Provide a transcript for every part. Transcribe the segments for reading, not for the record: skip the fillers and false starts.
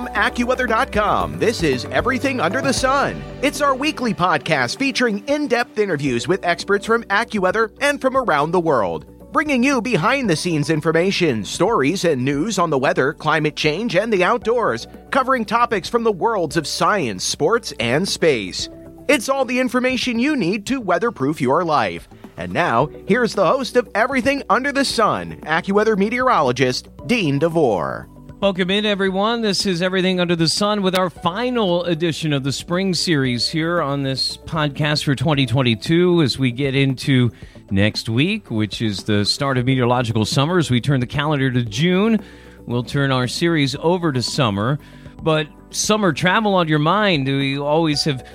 From AccuWeather.com, this is Everything Under the Sun. It's our weekly podcast featuring in-depth interviews with experts from AccuWeather and from around the world, bringing you behind-the-scenes information, stories, and news on the weather, climate change, and the outdoors, covering topics from the worlds of science, sports, and space. It's all the information you need to weatherproof your life. And now, here's the host of Everything Under the Sun, AccuWeather meteorologist Dean DeVore. Welcome in, everyone. This is Everything Under the Sun with our final edition of the spring series here on this podcast for 2022 as we get into next week, which is the start of meteorological summer. As we turn the calendar to June, we'll turn our series over to summer. But summer travel on your mind. We always have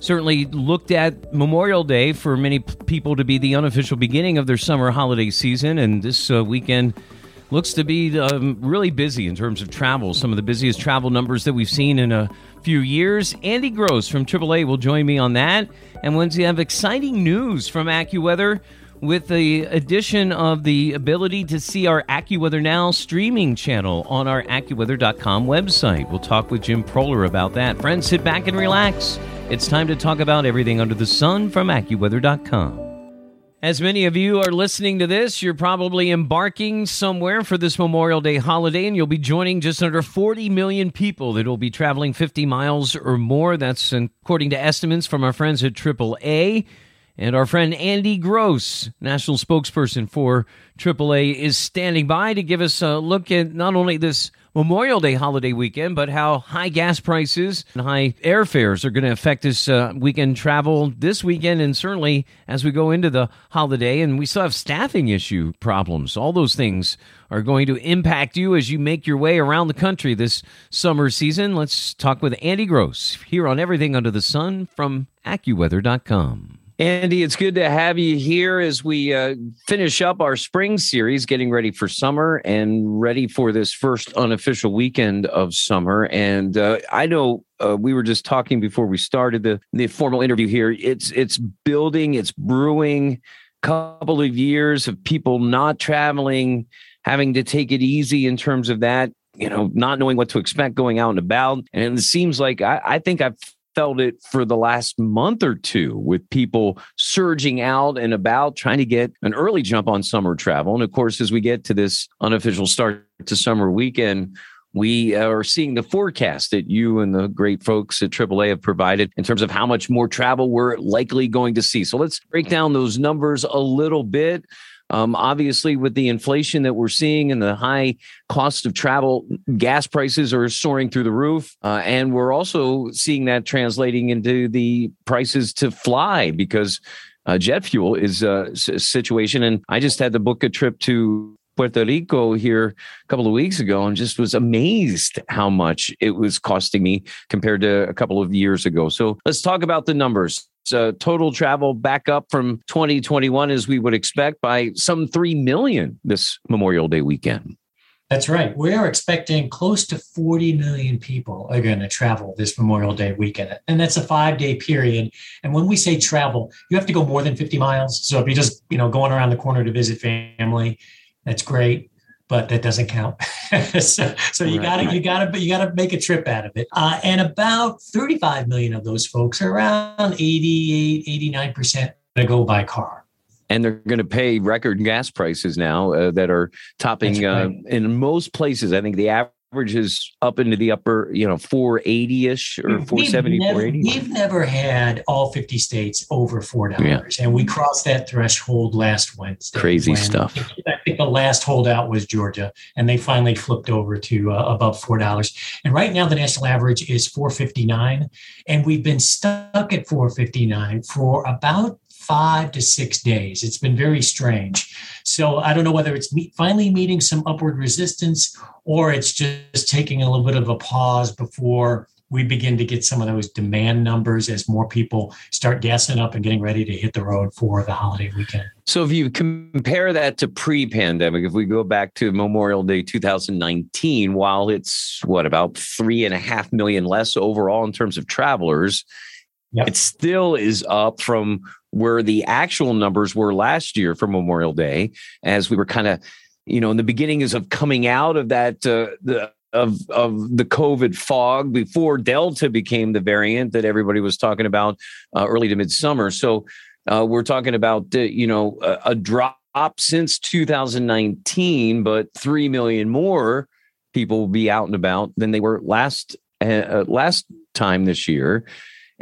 certainly looked at Memorial Day for many people to be the unofficial beginning of their summer holiday season, and this weekend looks to be really busy in terms of travel. Some of the busiest travel numbers that we've seen in a few years. Andy Gross from AAA will join me on that. And once you have exciting news from AccuWeather with the addition of the ability to see our AccuWeather Now streaming channel on our AccuWeather.com website. We'll talk with Jim Proler about that. Friends, sit back and relax. It's time to talk about Everything Under the Sun from AccuWeather.com. As many of you are listening to this, you're probably embarking somewhere for this Memorial Day holiday, and you'll be joining just under 40 million people that will be traveling 50 miles or more. That's according to estimates from our friends at AAA. And our friend Andy Gross, national spokesperson for AAA, is standing by to give us a look at not only this Memorial Day holiday weekend, but how high gas prices and high airfares are going to affect this weekend travel this weekend, and certainly as we go into the holiday. And we still have staffing issue problems. All those things are going to impact you as you make your way around the country this summer season. Let's talk with Andy Gross here on Everything Under the Sun from AccuWeather.com. Andy, it's good to have you here as we finish up our spring series, getting ready for summer and ready for this first unofficial weekend of summer. And I know we were just talking before we started the formal interview here. It's building, it's brewing, couple of years of people not traveling, having to take it easy in terms of that, you know, not knowing what to expect going out and about. And it seems like I think I've felt it for the last month or two with people surging out and about, trying to get an early jump on summer travel. And of course, as we get to this unofficial start to summer weekend, we are seeing the forecast that you and the great folks at AAA have provided in terms of how much more travel we're likely going to see. So let's break down those numbers a little bit. Obviously, with the inflation that we're seeing and the high cost of travel, gas prices are soaring through the roof. And we're also seeing that translating into the prices to fly because jet fuel is a situation. And I just had to book a trip to Puerto Rico here a couple of weeks ago and just was amazed how much it was costing me compared to a couple of years ago. So let's talk about the numbers. So total travel back up from 2021, as we would expect, by some 3 million this Memorial Day weekend. That's right. We're expecting close to 40 million people are going to travel this Memorial Day weekend. And that's a 5-day period. And when we say travel, you have to go more than 50 miles. So if you're just, going around the corner to visit family, that's great, but that doesn't count. so you gotta make a trip out of it. And about 35 million of those folks, around 88, 89%, are gonna go by car. And they're going to pay record gas prices now that are topping in most places. I think the average is up into the upper, 480-ish or 470, 480. We've never had all 50 states over $4. Yeah. And we crossed that threshold last Wednesday. Crazy stuff. I think the last holdout was Georgia, and they finally flipped over to above $4. And right now the national average is $4.59, and we've been stuck at $4.59 for about 5 to 6 days. It's been very strange. So I don't know whether it's finally meeting some upward resistance or it's just taking a little bit of a pause before we begin to get some of those demand numbers as more people start gassing up and getting ready to hit the road for the holiday weekend. So if you compare that to pre-pandemic, if we go back to Memorial Day 2019, while it's about 3.5 million less overall in terms of travelers, yep, it still is up from where the actual numbers were last year for Memorial Day, as we were kind of, in the beginnings of coming out of that, of the COVID fog before Delta became the variant that everybody was talking about early to midsummer. So we're talking about, a drop since 2019, but 3 million more people will be out and about than they were last time this year.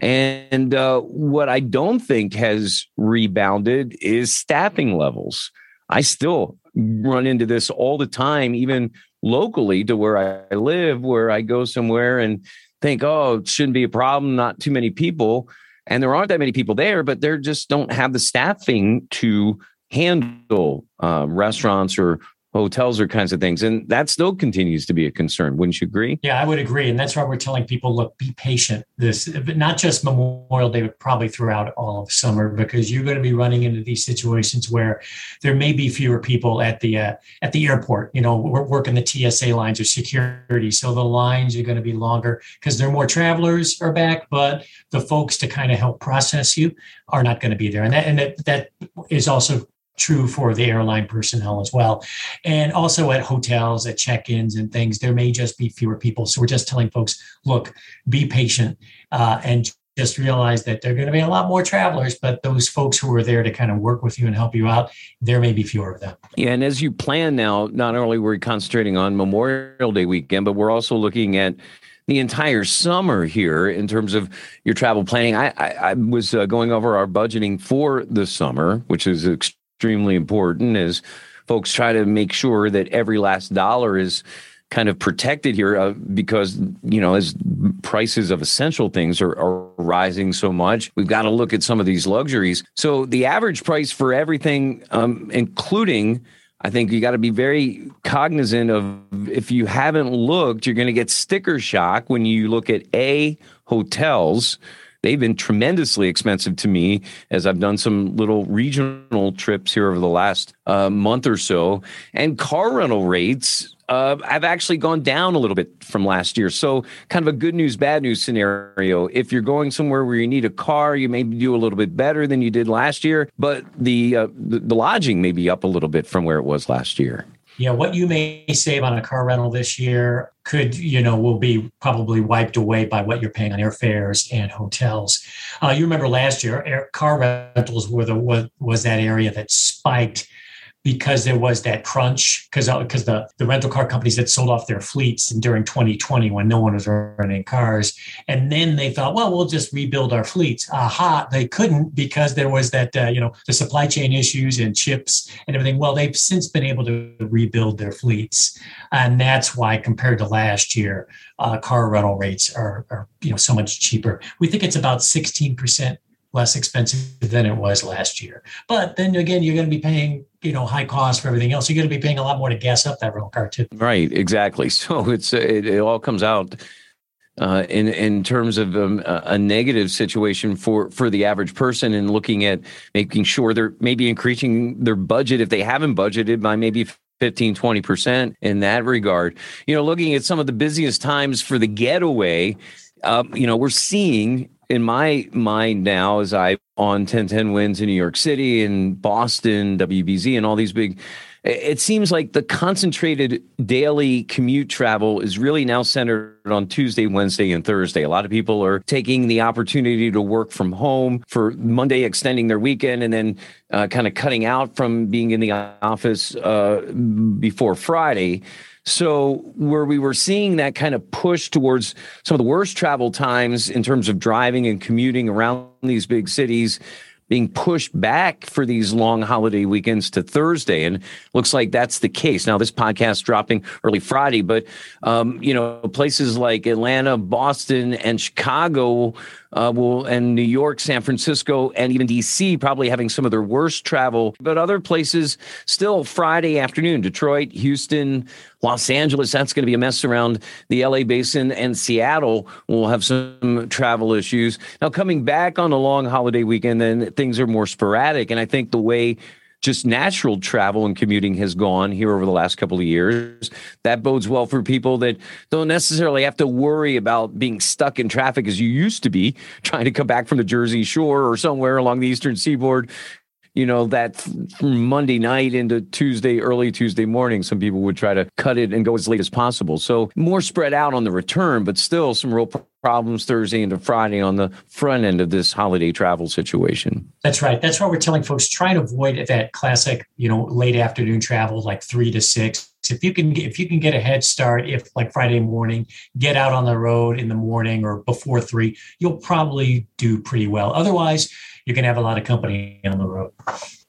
And what I don't think has rebounded is staffing levels. I still run into this all the time, even locally to where I live, where I go somewhere and think, oh, it shouldn't be a problem, not too many people. And there aren't that many people there, but they just don't have the staffing to handle restaurants or hotels or kinds of things. And that still continues to be a concern. Wouldn't you agree? Yeah, I would agree. And that's why we're telling people, look, be patient. This, but not just Memorial Day, but probably throughout all of summer, because you're going to be running into these situations where there may be fewer people at the airport. We're working the TSA lines or security. So the lines are going to be longer because there are more travelers are back, but the folks to kind of help process you are not going to be there. And that is also true for the airline personnel as well. And also at hotels, at check-ins and things, there may just be fewer people. So we're just telling folks, look, be patient and just realize that there are going to be a lot more travelers, but those folks who are there to kind of work with you and help you out, there may be fewer of them. Yeah. And as you plan now, not only we're concentrating on Memorial Day weekend, but we're also looking at the entire summer here in terms of your travel planning. I was going over our budgeting for the summer, which is extremely important as folks try to make sure that every last dollar is kind of protected here because, as prices of essential things are rising so much, we've got to look at some of these luxuries. So the average price for everything, including, I think you got to be very cognizant of, if you haven't looked, you're going to get sticker shock when you look at hotels. They've been tremendously expensive to me as I've done some little regional trips here over the last month or so. And car rental rates have actually gone down a little bit from last year. So kind of a good news, bad news scenario. If you're going somewhere where you need a car, you maybe do a little bit better than you did last year. But the lodging may be up a little bit from where it was last year. Yeah, what you may save on a car rental this year will be probably wiped away by what you're paying on airfares and hotels. You remember last year, car rentals was that area that spiked because there was that crunch, because the rental car companies had sold off their fleets and during 2020 when no one was renting cars. And then they thought, well, we'll just rebuild our fleets. Aha, they couldn't because there was that, the supply chain issues and chips and everything. Well, they've since been able to rebuild their fleets. And that's why compared to last year, car rental rates are so much cheaper. We think it's about 16% less expensive than it was last year. But then again, you're going to be paying, high cost for everything else. You're going to be paying a lot more to gas up that rental car too. Right, exactly. So it all comes out in terms of a negative situation for the average person, and looking at making sure they're maybe increasing their budget if they haven't budgeted by maybe 15, 20% in that regard. Looking at some of the busiest times for the getaway, we're seeing in my mind now, as I'm on 1010 Winds in New York City and Boston, WBZ, and all these big, it seems like the concentrated daily commute travel is really now centered on Tuesday, Wednesday, and Thursday. A lot of people are taking the opportunity to work from home for Monday, extending their weekend, and then kind of cutting out from being in the office before Friday. So where we were seeing that kind of push towards some of the worst travel times in terms of driving and commuting around these big cities being pushed back for these long holiday weekends to Thursday. And looks like that's the case. Now, this podcast dropping early Friday, but places like Atlanta, Boston, and Chicago and New York, San Francisco, and even D.C. probably having some of their worst travel. But other places still Friday afternoon, Detroit, Houston, Los Angeles, that's going to be a mess around the L.A. basin, and Seattle will have some travel issues. Now, coming back on a long holiday weekend, then things are more sporadic. And I think the way just natural travel and commuting has gone here over the last couple of years, that bodes well for people that don't necessarily have to worry about being stuck in traffic as you used to be trying to come back from the Jersey Shore or somewhere along the Eastern Seaboard. You know, that from Monday night into Tuesday, early Tuesday morning, some people would try to cut it and go as late as possible. So more spread out on the return, but still some real problems Thursday into Friday on the front end of this holiday travel situation. That's right. That's why we're telling folks, try and avoid that classic, late afternoon travel, like 3 to 6. If you can get a head start, if like Friday morning, get out on the road in the morning or before 3, you'll probably do pretty well. Otherwise, you can have a lot of company on the road.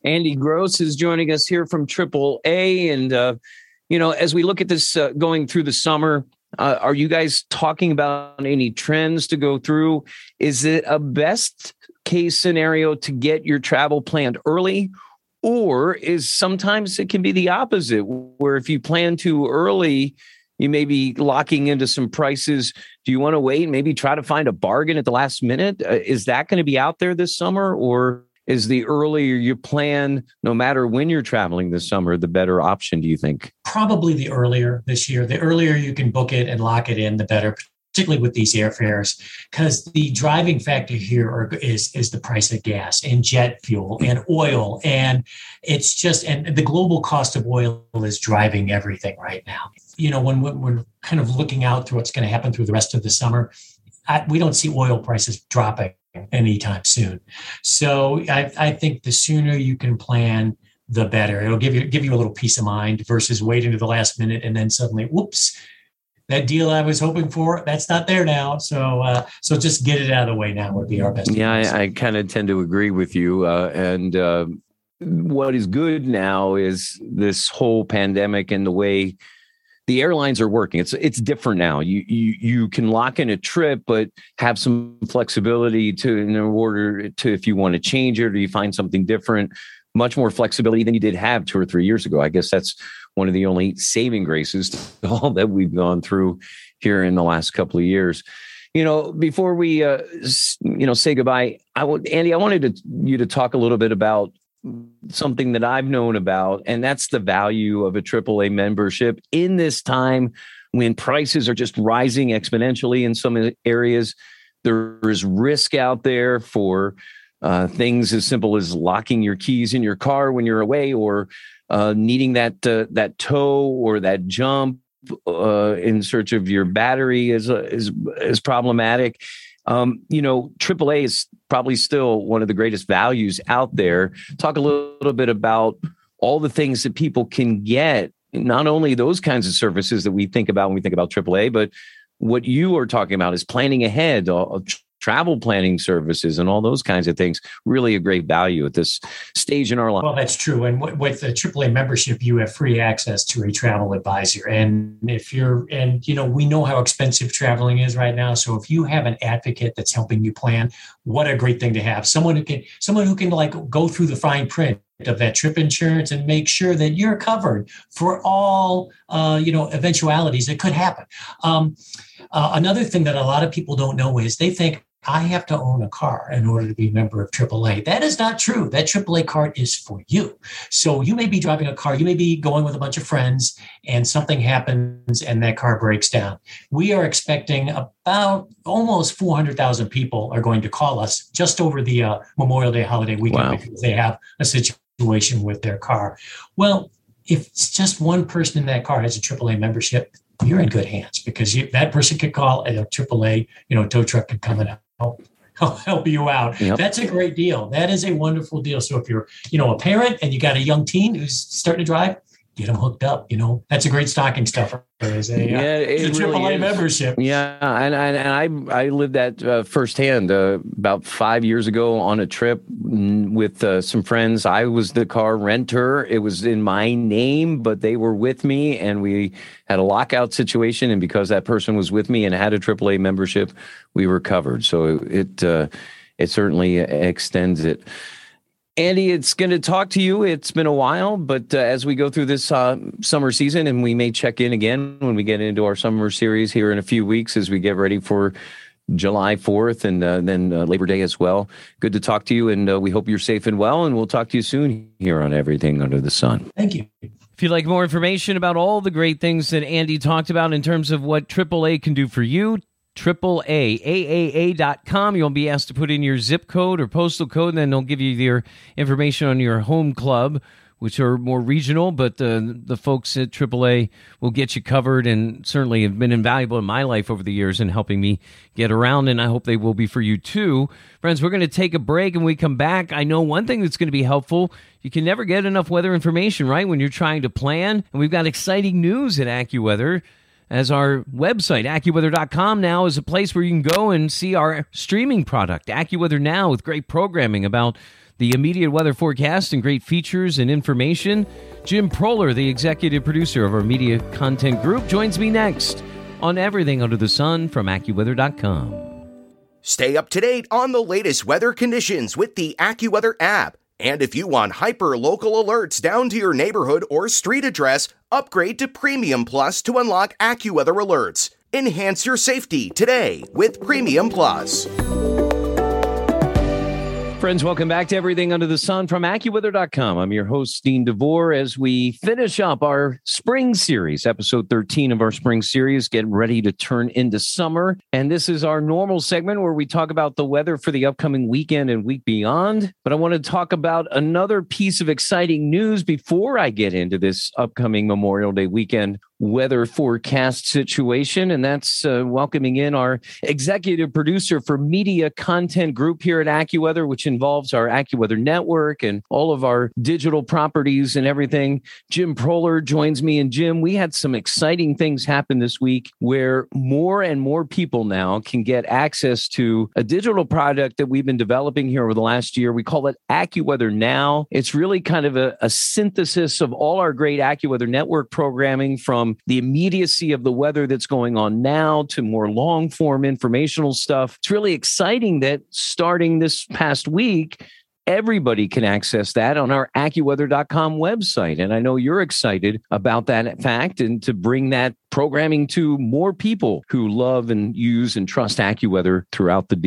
Andy Gross is joining us here from AAA. And, as we look at this going through the summer, are you guys talking about any trends to go through? Is it a best case scenario to get your travel planned early? Or is sometimes it can be the opposite, where if you plan too early, you may be locking into some prices. Do you want to wait and maybe try to find a bargain at the last minute? Is that going to be out there this summer? Or is the earlier you plan, no matter when you're traveling this summer, the better option, do you think? Probably the earlier this year. The earlier you can book it and lock it in, the better, particularly with these airfares, because the driving factor here is the price of gas and jet fuel and oil. And it's just, and the global cost of oil is driving everything right now. When we're kind of looking out through what's going to happen through the rest of the summer, we don't see oil prices dropping anytime soon. So I think the sooner you can plan, the better. It'll give you a little peace of mind versus waiting to the last minute and then suddenly, whoops, that deal I was hoping for, that's not there now. So just get it out of the way now would be our best. Yeah, I kind of tend to agree with you. And what is good now is this whole pandemic and the way the airlines are working. It's different now. You can lock in a trip, but have some flexibility in order to if you want to change it or you find something different. Much more flexibility than you did have 2 or 3 years ago. I guess that's one of the only saving graces to all that we've gone through here in the last couple of years. Before we, say goodbye, Andy, I wanted you to talk a little bit about something that I've known about, and that's the value of a AAA membership in this time when prices are just rising exponentially in some areas. There is risk out there for things as simple as locking your keys in your car when you're away, or needing that tow or that jump in search of your battery is problematic. AAA is probably still one of the greatest values out there. Talk a little bit about all the things that people can get, not only those kinds of services that we think about when we think about AAA, but what you are talking about is planning ahead, travel planning services and all those kinds of things. Really a great value at this stage in our life. Well, that's true. And with the AAA membership, you have free access to a travel advisor. And we know how expensive traveling is right now. So if you have an advocate that's helping you plan, what a great thing to have. Someone who can like go through the fine print of that trip insurance and make sure that you're covered for all, eventualities that could happen. Another thing that a lot of people don't know is they think, I have to own a car in order to be a member of AAA. That is not true. That AAA card is for you. So you may be driving a car, you may be going with a bunch of friends, and something happens and that car breaks down. We are expecting about almost 400,000 people are going to call us just over the Memorial Day holiday weekend. Wow. Because they have a situation with their car. Well, if it's just one person in that car has a AAA membership, you're in good hands, because that person could call and a AAA, tow truck could come and help you out. Yep. That's a great deal. That is a wonderful deal. So if you're, a parent and you got a young teen who's starting to drive, get them hooked up. You know, that's a great stocking stuffer. It's really AAA membership. Yeah. And I lived that firsthand about 5 years ago on a trip with some friends. I was the car renter. It was in my name, but they were with me and we had a lockout situation. And because that person was with me and had a AAA membership, we were covered. So it certainly extends it. Andy, it's going to talk to you. It's been a while, but as we go through this summer season, and we may check in again when we get into our summer series here in a few weeks as we get ready for July 4th and then Labor Day as well. Good to talk to you, and we hope you're safe and well, and we'll talk to you soon here on Everything Under the Sun. Thank you. If you'd like more information about all the great things that Andy talked about in terms of what AAA can do for you, AAA, AAA.com. You'll be asked to put in your zip code or postal code, and then they'll give you their information on your home club, which are more regional, but the folks at AAA will get you covered and certainly have been invaluable in my life over the years in helping me get around, and I hope they will be for you too. Friends, we're going to take a break, and when we come back, I know one thing that's going to be helpful. You can never get enough weather information, right, when you're trying to plan, and we've got exciting news at AccuWeather. As our website, AccuWeather.com, now is a place where you can go and see our streaming product, AccuWeather Now, with great programming about the immediate weather forecast and great features and information. Jim Proler, the executive producer of our media content group, joins me next on Everything Under the Sun from AccuWeather.com. Stay up to date on the latest weather conditions with the AccuWeather app. And if you want hyper-local alerts down to your neighborhood or street address, upgrade to Premium Plus to unlock AccuWeather alerts. Enhance your safety today with Premium Plus. Friends, welcome back to Everything Under the Sun from AccuWeather.com. I'm your host, Dean DeVore, as we finish up our spring series, episode 13 of our spring series, getting ready to turn into summer. And this is our normal segment where we talk about the weather for the upcoming weekend and week beyond. But I want to talk about another piece of exciting news before I get into this upcoming Memorial Day weekend weather forecast situation, and that's welcoming in our executive producer for media content group here at AccuWeather, which involves our AccuWeather network and all of our digital properties and everything. Jim Proler joins me, and Jim, we had some exciting things happen this week where more and more people now can get access to a digital product that we've been developing here over the last year. We call it AccuWeather Now. It's really kind of a synthesis of all our great AccuWeather network programming, from the immediacy of the weather that's going on now to more long-form informational stuff. It's really exciting that starting this past week, everybody can access that on our AccuWeather.com website. And I know you're excited about that fact and to bring that programming to more people who love and use and trust AccuWeather throughout the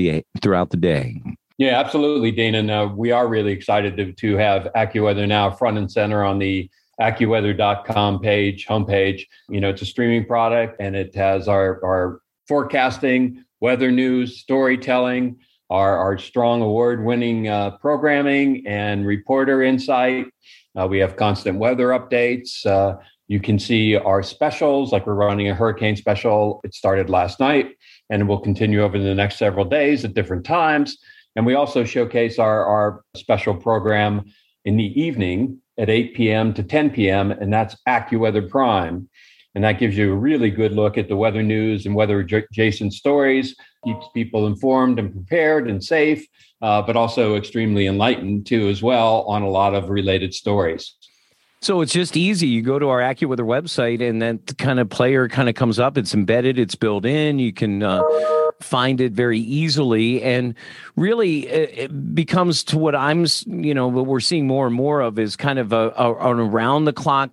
day. Yeah, absolutely, Dean. And we are really excited to have AccuWeather Now front and center on the AccuWeather.com homepage. You know, it's a streaming product, and it has our forecasting, weather news, storytelling, our strong award-winning programming and reporter insight. We have constant weather updates. You can see our specials, like we're running a hurricane special. It started last night, and will continue over the next several days at different times. And we also showcase our special program in the evening at 8 p.m. to 10 p.m., and that's AccuWeather Prime. And that gives you a really good look at the weather news and weather-adjacent stories, keeps people informed and prepared and safe, but also extremely enlightened, too, as well, on a lot of related stories. So it's just easy. You go to our AccuWeather website, and then the kind of player kind of comes up. It's embedded. It's built in. You can find it very easily, and really it becomes to what what we're seeing more and more of is kind of an around-the-clock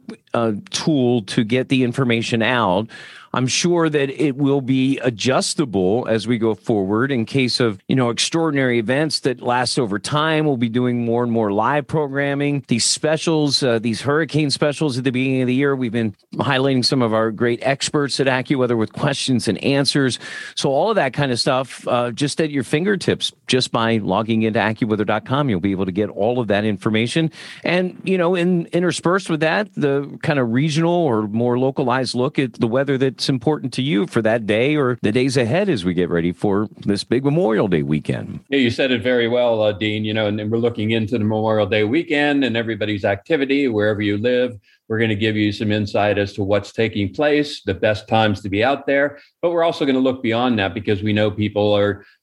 tool to get the information out. I'm sure that it will be adjustable as we go forward in case of, extraordinary events that last over time. We'll be doing more and more live programming. These specials, these hurricane specials at the beginning of the year, we've been highlighting some of our great experts at AccuWeather with questions and answers. So all of that kind of stuff just at your fingertips, just by logging into AccuWeather.com, you'll be able to get all of that information. And, interspersed with that, the kind of regional or more localized look at the weather that it's important to you for that day or the days ahead as we get ready for this big Memorial Day weekend. Yeah, you said it very well, Dean, and we're looking into the Memorial Day weekend and everybody's activity, wherever you live, We're going to give you some insight as to what's taking place, the best times to be out there. But we're also going to look beyond that because we know people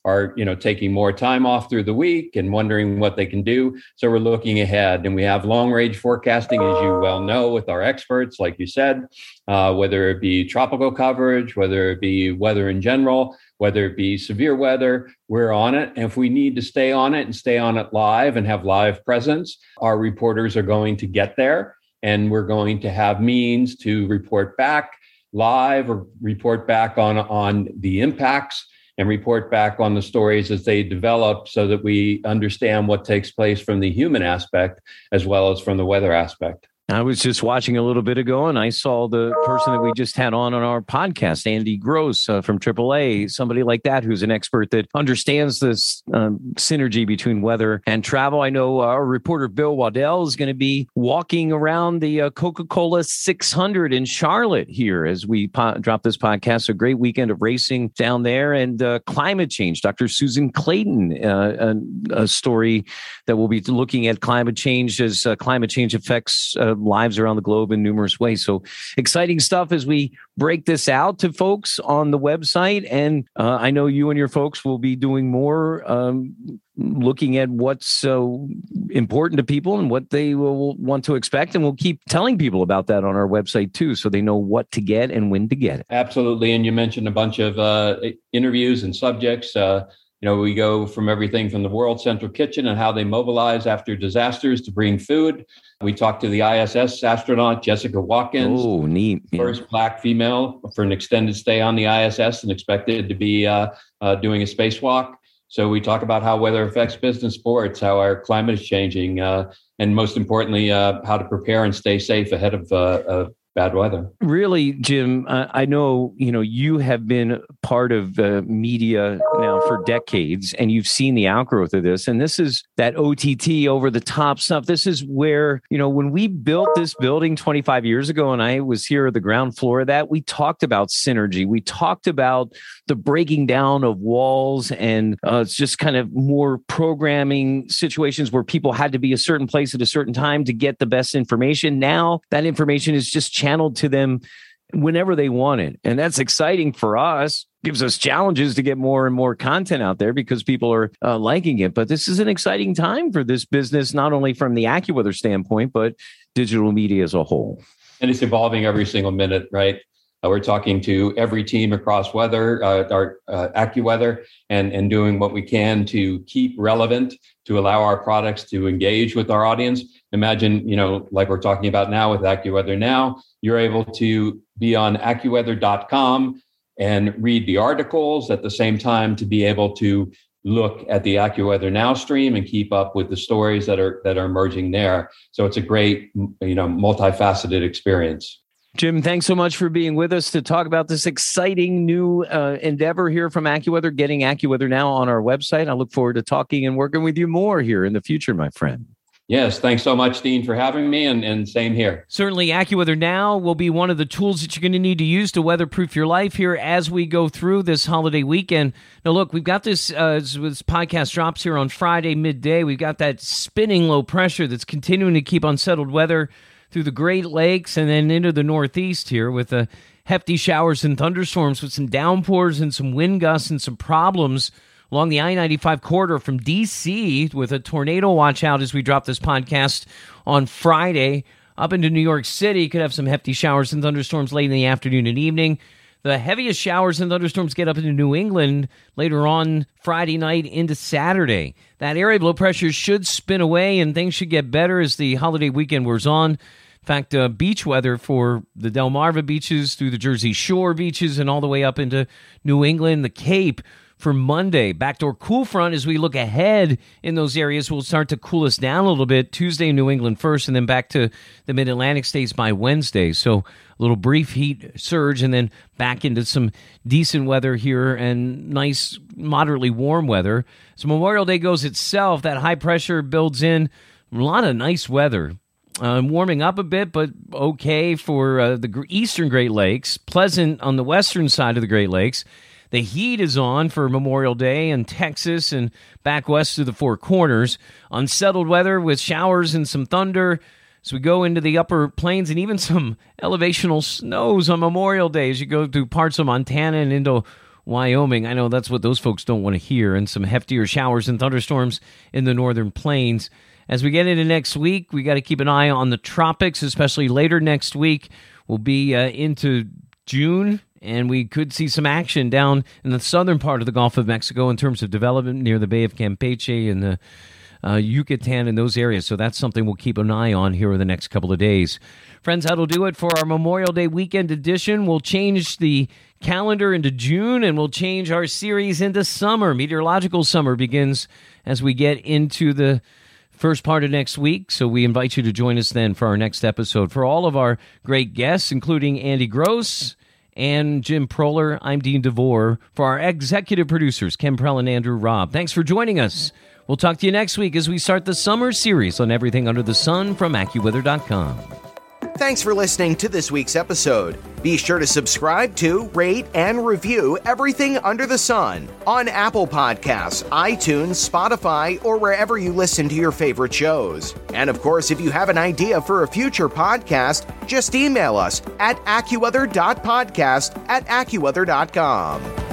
are taking more time off through the week and wondering what they can do. So we're looking ahead, and we have long range forecasting, as you well know, with our experts, like you said, whether it be tropical coverage, whether it be weather in general, whether it be severe weather, we're on it. And if we need to stay on it and stay on it live and have live presence, our reporters are going to get there, and we're going to have means to report back live or report back on the impacts and report back on the stories as they develop so that we understand what takes place from the human aspect as well as from the weather aspect. I was just watching a little bit ago, and I saw the person that we just had on our podcast, Andy Gross from AAA, somebody like that who's an expert that understands this synergy between weather and travel. I know our reporter Bill Waddell is going to be walking around the Coca-Cola 600 in Charlotte here as we drop this podcast. A great weekend of racing down there, and climate change. Dr. Susan Clayton, a story that we'll be looking at climate change as climate change affects lives around the globe in numerous ways. So exciting stuff as we break this out to folks on the website. And I know you and your folks will be doing more looking at what's so important to people and what they will want to expect. And we'll keep telling people about that on our website too, so they know what to get and when to get it. Absolutely. And you mentioned a bunch of interviews and subjects. We go from everything from the World Central Kitchen and how they mobilize after disasters to bring food. We talked to the ISS astronaut, Jessica Watkins. Oh, neat. First Black female for an extended stay on the ISS and expected to be doing a spacewalk. So we talk about how weather affects business, sports, how our climate is changing, and most importantly, how to prepare and stay safe ahead of bad weather. Really, Jim, I know, you have been part of media now for decades, and you've seen the outgrowth of this. And this is that OTT, over the top stuff. This is where, when we built this building 25 years ago, and I was here at the ground floor of that, we talked about synergy. We talked about the breaking down of walls, and it's just kind of more programming situations where people had to be a certain place at a certain time to get the best information. Now that information is just channeled to them whenever they want it. And that's exciting for us. Gives us challenges to get more and more content out there because people are liking it. But this is an exciting time for this business, not only from the AccuWeather standpoint, but digital media as a whole. And it's evolving every single minute, right? We're talking to every team across weather, our AccuWeather, and doing what we can to keep relevant, to allow our products to engage with our audience. Imagine, like we're talking about now with AccuWeather Now, you're able to be on AccuWeather.com and read the articles at the same time to be able to look at the AccuWeather Now stream and keep up with the stories that are emerging there. So it's a great, multifaceted experience. Jim, thanks so much for being with us to talk about this exciting new endeavor here from AccuWeather, getting AccuWeather Now on our website. I look forward to talking and working with you more here in the future, my friend. Yes, thanks so much, Dean, for having me, and same here. Certainly, AccuWeather Now will be one of the tools that you're going to need to use to weatherproof your life here as we go through this holiday weekend. Now, look, we've got this, this podcast drops here on Friday midday. We've got that spinning low pressure that's continuing to keep unsettled weather through the Great Lakes and then into the Northeast here with hefty showers and thunderstorms with some downpours and some wind gusts and some problems along the I-95 corridor from D.C. with a tornado watch out as we drop this podcast on Friday. Up into New York City, could have some hefty showers and thunderstorms late in the afternoon and evening. The heaviest showers and thunderstorms get up into New England later on Friday night into Saturday. That area of low pressure should spin away, and things should get better as the holiday weekend wears on. In fact, beach weather for the Delmarva beaches through the Jersey Shore beaches and all the way up into New England, the Cape, for Monday. Backdoor cool front as we look ahead in those areas will start to cool us down a little bit. Tuesday, New England first, and then back to the mid-Atlantic states by Wednesday. So a little brief heat surge and then back into some decent weather here and nice, moderately warm weather. So Memorial Day goes itself. That high pressure builds in a lot of nice weather. Warming up a bit, but okay for the eastern Great Lakes. Pleasant on the western side of the Great Lakes. The heat is on for Memorial Day in Texas and back west to the Four Corners. Unsettled weather with showers and some thunder. So we go into the upper plains and even some elevational snows on Memorial Day as you go through parts of Montana and into Wyoming. I know that's what those folks don't want to hear, and some heftier showers and thunderstorms in the northern plains. As we get into next week, we got to keep an eye on the tropics, especially later next week. We'll be into June, and we could see some action down in the southern part of the Gulf of Mexico in terms of development near the Bay of Campeche and the Yucatan and those areas. So that's something we'll keep an eye on here over the next couple of days. Friends, that'll do it for our Memorial Day weekend edition. We'll change the calendar into June, and we'll change our series into summer. Meteorological summer begins as we get into the first part of next week, so we invite you to join us then for our next episode. For all of our great guests, including Andy Gross and Jim Proler, I'm Dean DeVore. For our executive producers, Kim Prell and Andrew Robb, thanks for joining us. We'll talk to you next week as we start the summer series on Everything Under the Sun from AccuWeather.com. Thanks for listening to this week's episode. Be sure to subscribe to, rate, and review Everything Under the Sun on Apple Podcasts, iTunes, Spotify, or wherever you listen to your favorite shows. And of course, if you have an idea for a future podcast, just email us at AccuWeather.podcast@AccuWeather.com.